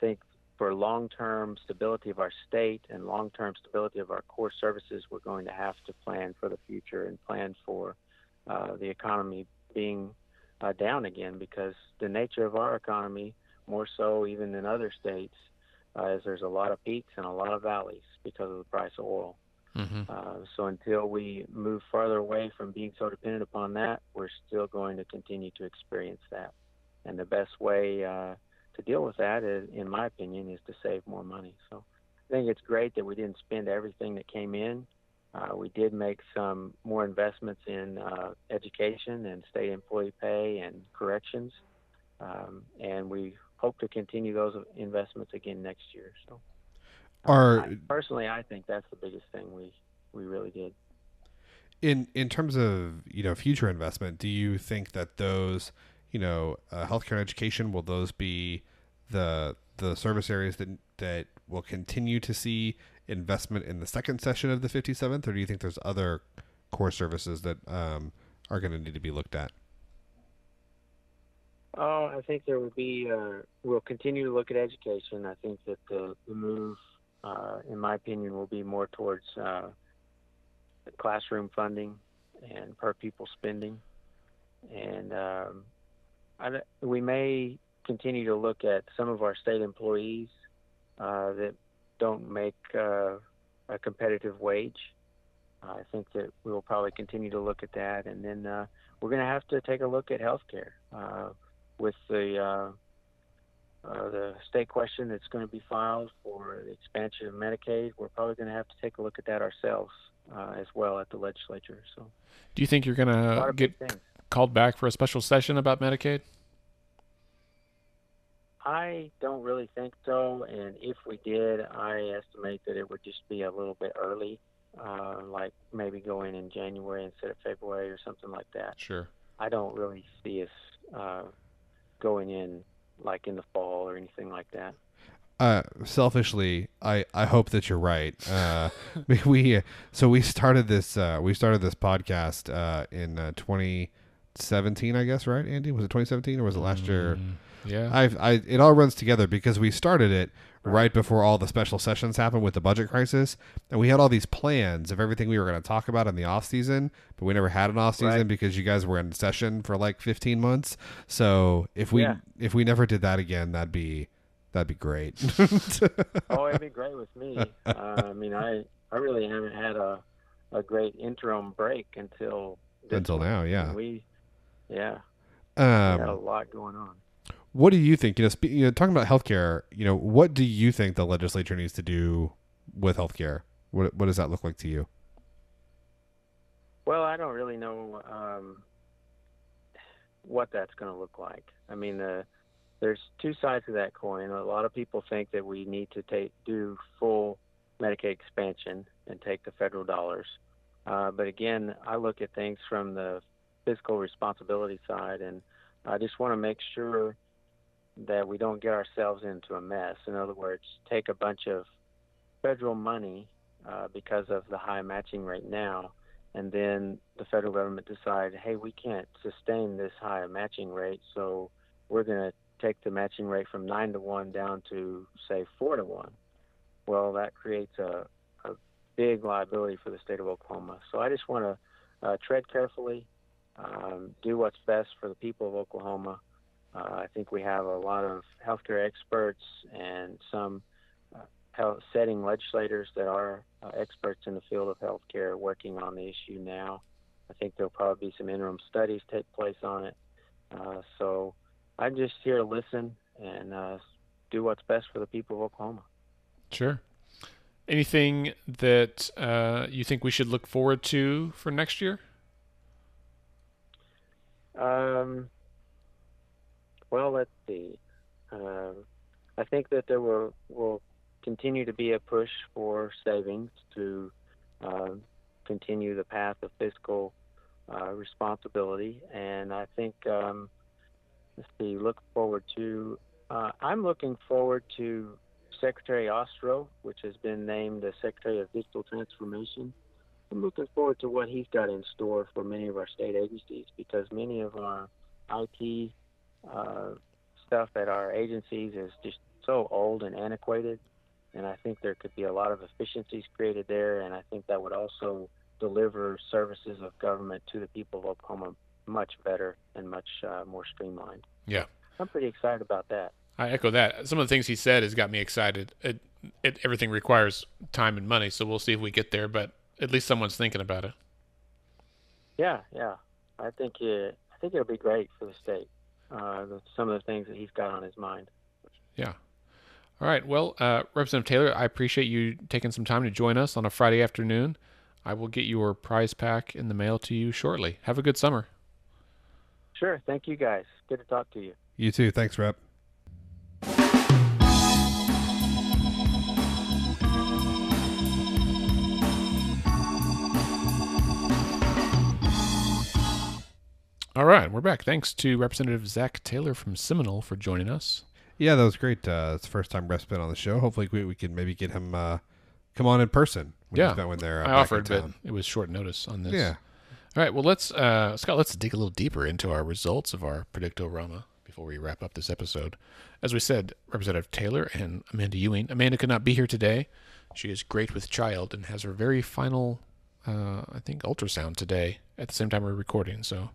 think for long-term stability of our state and long-term stability of our core services, we're going to have to plan for the future and plan for the economy being down again, because the nature of our economy, more so even than other states, is there's a lot of peaks and a lot of valleys because of the price of oil. Mm-hmm. So until we move farther away from being so dependent upon that, we're still going to continue to experience that. And the best way to deal with that, is, in my opinion, is to save more money. So I think it's great that we didn't spend everything that came in. We did make some more investments in education and state employee pay and corrections. And we hope to continue those investments again next year. So. Personally, I think that's the biggest thing we really did. In terms of, you know, future investment, do you think that those, you know, healthcare and education, will those be the service areas that will continue to see investment in the second session of the 57th, or do you think there's other core services that are going to need to be looked at? Oh, I think there will be. We'll continue to look at education. I think that the move. In my opinion, will be more towards classroom funding and per pupil spending. And we may continue to look at some of our state employees that don't make a competitive wage. I think that we will probably continue to look at that. And then we're going to have to take a look at healthcare with the state question that's going to be filed for the expansion of Medicaid. We're probably going to have to take a look at that ourselves as well at the legislature. So, do you think you're going to get called back for a special session about Medicaid? I don't really think so. And if we did, I estimate that it would just be a little bit early, like maybe going in January instead of February or something like that. Sure. I don't really see us going in like in the fall or anything like that. Selfishly, I hope that you're right. We started this podcast in 2017, I guess, right, Andy? Was it 2017 or was it last year? Yeah. It all runs together because we started it right before all the special sessions happened with the budget crisis, and we had all these plans of everything we were going to talk about in the off season, but we never had an off season because you guys were in session for like 15 months. So if we never did that again, that'd be great. Oh, it'd be great with me. I mean, I really haven't had a great interim break until now. Yeah. We had a lot going on. What do you think? Talking about healthcare, what do you think the legislature needs to do with healthcare? What does that look like to you? Well, I don't really know what that's going to look like. I mean, there's two sides to that coin. A lot of people think that we need to do full Medicaid expansion and take the federal dollars. But again, I look at things from the fiscal responsibility side, and I just want to make sure that we don't get ourselves into a mess. In other words, take a bunch of federal money because of the high matching rate now, and then the federal government decide, hey, we can't sustain this high matching rate, so we're going to take the matching rate from 9-1 down to, say, 4-1. Well, that creates a big liability for the state of Oklahoma. So I just want to tread carefully, do what's best for the people of Oklahoma. I think we have a lot of healthcare experts and some setting legislators that are experts in the field of healthcare working on the issue now. I think there'll probably be some interim studies take place on it. So I'm just here to listen and do what's best for the people of Oklahoma. Sure. Anything that you think we should look forward to for next year? Well, let's see. I think that there will continue to be a push for savings to continue the path of fiscal responsibility. And I think, I'm looking forward to Secretary Ostro, which has been named the Secretary of Digital Transformation. I'm looking forward to what he's got in store for many of our state agencies, because many of our IT stuff at our agencies is just so old and antiquated, and I think there could be a lot of efficiencies created there, and I think that would also deliver services of government to the people of Oklahoma much better and much more streamlined. Yeah. I'm pretty excited about that. I echo that. Some of the things he said has got me excited. Everything requires time and money, so we'll see if we get there, but at least someone's thinking about it. Yeah. I think it'll be great for the state, some of the things that he's got on his mind. Yeah. All right. Well, Representative Taylor, I appreciate you taking some time to join us on a Friday afternoon. I will get your prize pack in the mail to you shortly. Have a good summer. Sure. Thank you, guys. Good to talk to you. You too. Thanks, Rep. All right, we're back. Thanks to Representative Zach Taylor from Seminole for joining us. Yeah, that was great. It's the first time Rep's been on the show. Hopefully we can maybe get him come on in person. I offered, but it was short notice on this. Yeah. All right, well, let's dig a little deeper into our results of our Predictorama before we wrap up this episode. As we said, Representative Taylor and Amanda Ewing. Amanda could not be here today. She is great with child and has her very final, ultrasound today at the same time we're recording, so...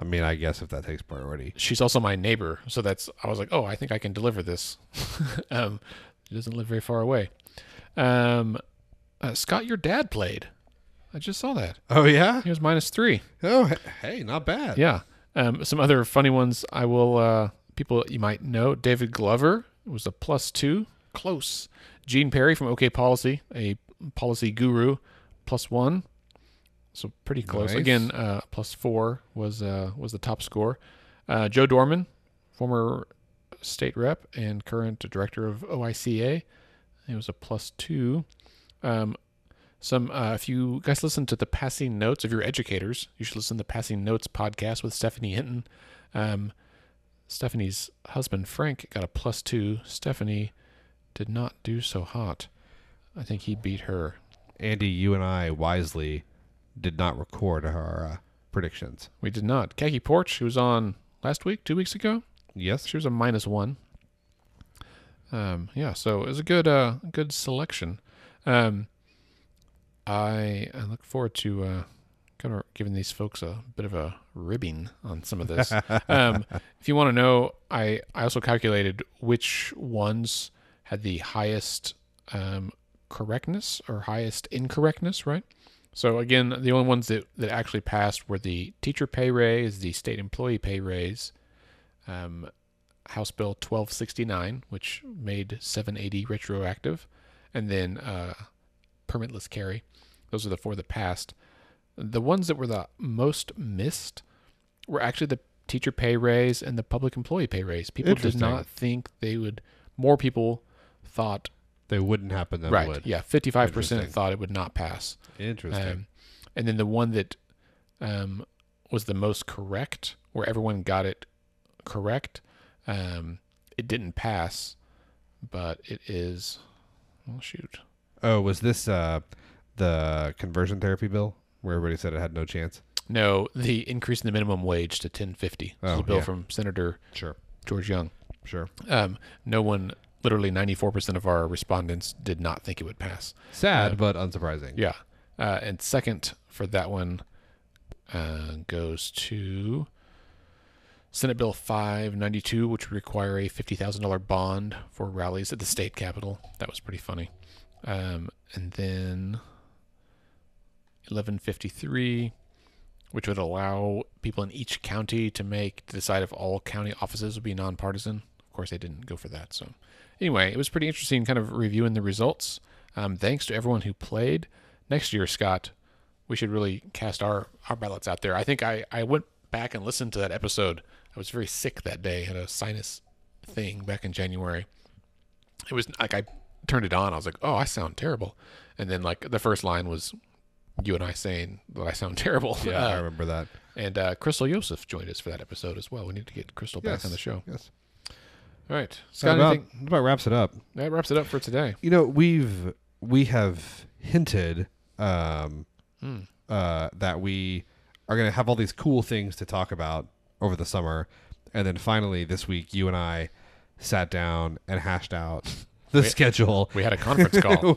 I mean, I guess if that takes priority. She's also my neighbor, so I was like, oh, I think I can deliver this. She doesn't live very far away. Scott, your dad played. I just saw that. Oh, yeah? He was -3. Oh, hey, not bad. Yeah. Some other funny ones I will, people you might know, David Glover was a +2, close. Gene Perry from OK Policy, a policy guru, +1. So pretty close. Nice. Again, +4 was the top score. Joe Dorman, former state rep and current director of OICA, it was a +2. If you guys listen to the Passing Notes, if you're educators, you should listen to the Passing Notes podcast with Stephanie Hinton. Stephanie's husband Frank got a +2. Stephanie did not do so hot. I think he beat her. Andy, you and I wisely did not record our predictions. We did not. Khaki Porch, who was on last week, 2 weeks ago. Yes. She was a -1. So it was a good selection. I look forward to kind of giving these folks a bit of a ribbing on some of this. If you want to know, I also calculated which ones had the highest correctness or highest incorrectness, right? So, again, the only ones that actually passed were the teacher pay raise, the state employee pay raise, House Bill 1269, which made 780 retroactive, and then permitless carry. Those are the four that passed. The ones that were the most missed were actually the teacher pay raise and the public employee pay raise. People did not think they would. More people thought they wouldn't happen than would. Yeah, 55% thought it would not pass. Interesting. And then the one that was the most correct, where everyone got it correct, it didn't pass, but it is. Oh shoot! Oh, was this the conversion therapy bill where everybody said it had no chance? No, the increase in the minimum wage to $10.50. Oh, the bill from Senator George Young. Sure. No one. Literally 94% of our respondents did not think it would pass. Sad, but unsurprising. Yeah. And second for that one goes to Senate Bill 592, which would require a $50,000 bond for rallies at the state capitol. That was pretty funny. And then 1153, which would allow people in each county to decide if all county offices would be nonpartisan. Of course, they didn't go for that, so... Anyway, it was pretty interesting kind of reviewing the results. Thanks to everyone who played. Next year, Scott, we should really cast our ballots out there. I think I went back and listened to that episode. I was very sick that day. I had a sinus thing back in January. It was like I turned it on. I was like, oh, I sound terrible. And then like the first line was you and I saying that I sound terrible. Yeah, I remember that. And Crystal Yosef joined us for that episode as well. We need to get Crystal back on the show. Yes. All right. Scott, that about wraps it up. That wraps it up for today. You know, we have hinted that we are going to have all these cool things to talk about over the summer, and then finally this week you and I sat down and hashed out the schedule. We had a conference call.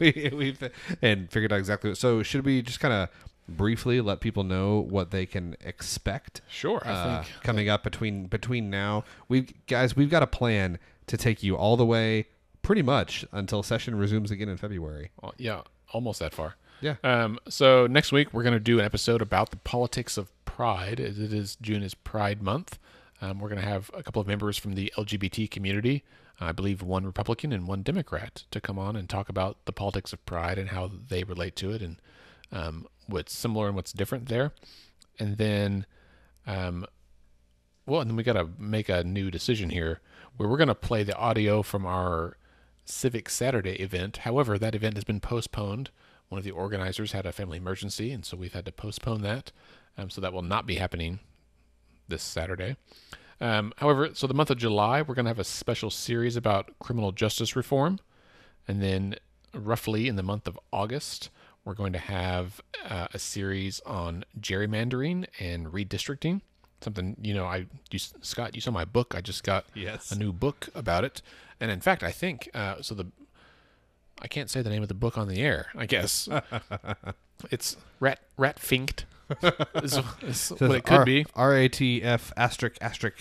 and figured out exactly what. So should we just kind of briefly let people know what they can expect? Sure. I think coming up between now, we've got a plan to take you all the way pretty much until session resumes again in February. Yeah, almost that far. Yeah. So next week we're going to do an episode about the politics of pride. June is Pride Month. We're going to have a couple of members from the LGBT community, I believe one Republican and one Democrat, to come on and talk about the politics of pride and how they relate to it, and what's similar and what's different there. And then we got to make a new decision here where we're going to play the audio from our Civic Saturday event. However, that event has been postponed. One of the organizers had a family emergency, and so we've had to postpone that. So that will not be happening this Saturday. However, so the month of July, we're going to have a special series about criminal justice reform. And then roughly in the month of August, we're going to have a series on gerrymandering and redistricting. Something, Scott, you saw my book. I just got a new book about it. And in fact, I think, I can't say the name of the book on the air, I guess. It's Ratfinked. Is what it could be. RATF *****.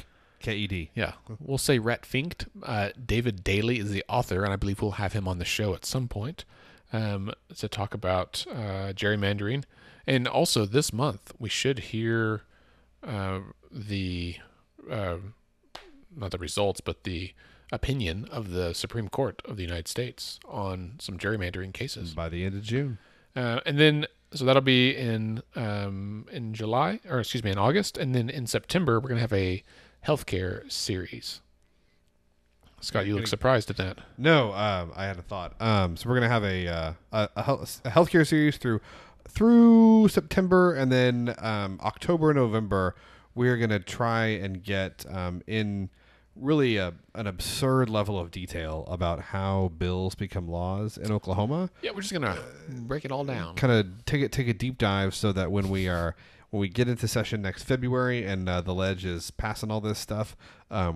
KED. Yeah. We'll say Ratfinked. David Daly is the author, and I believe we'll have him on the show at some point. To talk about gerrymandering. And also this month, we should hear not the results, but the opinion of the Supreme Court of the United States on some gerrymandering cases. By the end of June. And then, so that'll be in July, or excuse me, in August. And then in September, we're going to have a healthcare series. Scott, you look surprised at that. No, I had a thought. So we're going to have a healthcare series through September, and then October and November, we're going to try and get in really an absurd level of detail about how bills become laws in Oklahoma. Yeah, we're just going to break it all down. Kind of take a deep dive so that when we are... When we get into session next February and the ledge is passing all this stuff,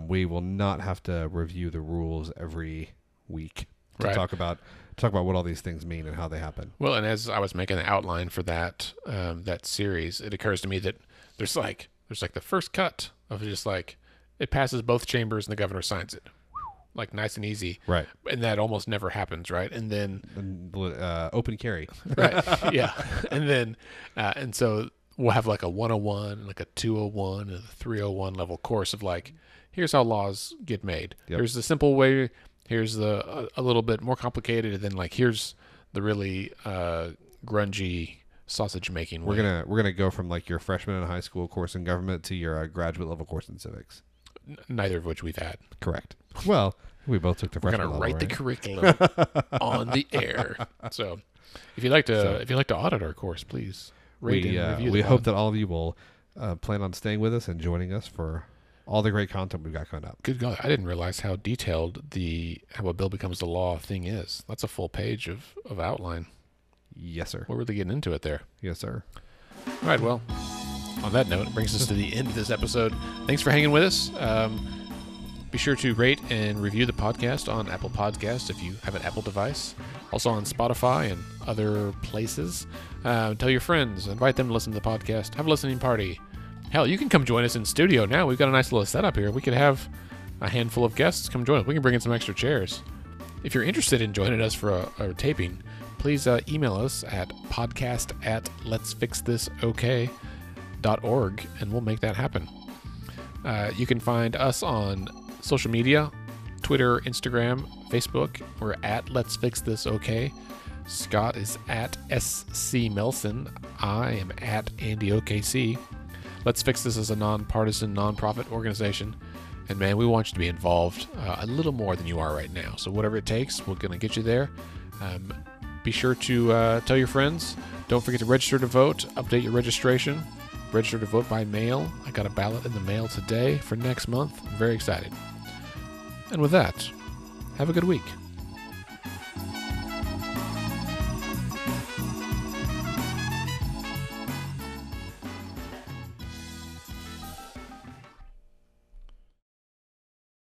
we will not have to review the rules every week to talk about what all these things mean and how they happen. Well, and as I was making the outline for that that series, it occurs to me that there's the first cut of just like it passes both chambers and the governor signs it. Like nice and easy, right? And that almost never happens, right? And then open carry, right? Yeah, and then and so we'll have like a 101, like a 201, and a 301 level course of like, here's how laws get made. Yep. Here's the simple way. Here's the a little bit more complicated, and then like here's the really grungy sausage making way. We're gonna go from like your freshman in high school course in government to your graduate level course in civics. Neither of which we've had. Correct. Well, we both took the freshman level. We're gonna write the curriculum on the air. So, if you'd like to audit our course, please. We hope that all of you will plan on staying with us and joining us for all the great content we've got coming up. Good God, I didn't realize how detailed the how a bill becomes the law thing is. That's a full page of outline. Yes, sir. We're really getting into it there. Yes, sir. All right, well, on that note, it brings us to the end of this episode. Thanks for hanging with us. Be sure to rate and review the podcast on Apple Podcasts if you have an Apple device. Also on Spotify and other places. Tell your friends. Invite them to listen to the podcast. Have a listening party. Hell, you can come join us in studio now. We've got a nice little setup here. We could have a handful of guests come join us. We can bring in some extra chairs. If you're interested in joining us for a taping, please email us at podcast@letsfixthisok.org, and we'll make that happen. You can find us on social media, Twitter, Instagram, Facebook. We're at Let's Fix This OK. Scott is at SC Melson. I am at Andy OKC. Let's Fix This is a nonpartisan, nonprofit organization. And man, we want you to be involved a little more than you are right now. So whatever it takes, we're going to get you there. Be sure to tell your friends. Don't forget to register to vote. Update your registration. Register to vote by mail. I got a ballot in the mail today for next month. I'm very excited. And with that, have a good week.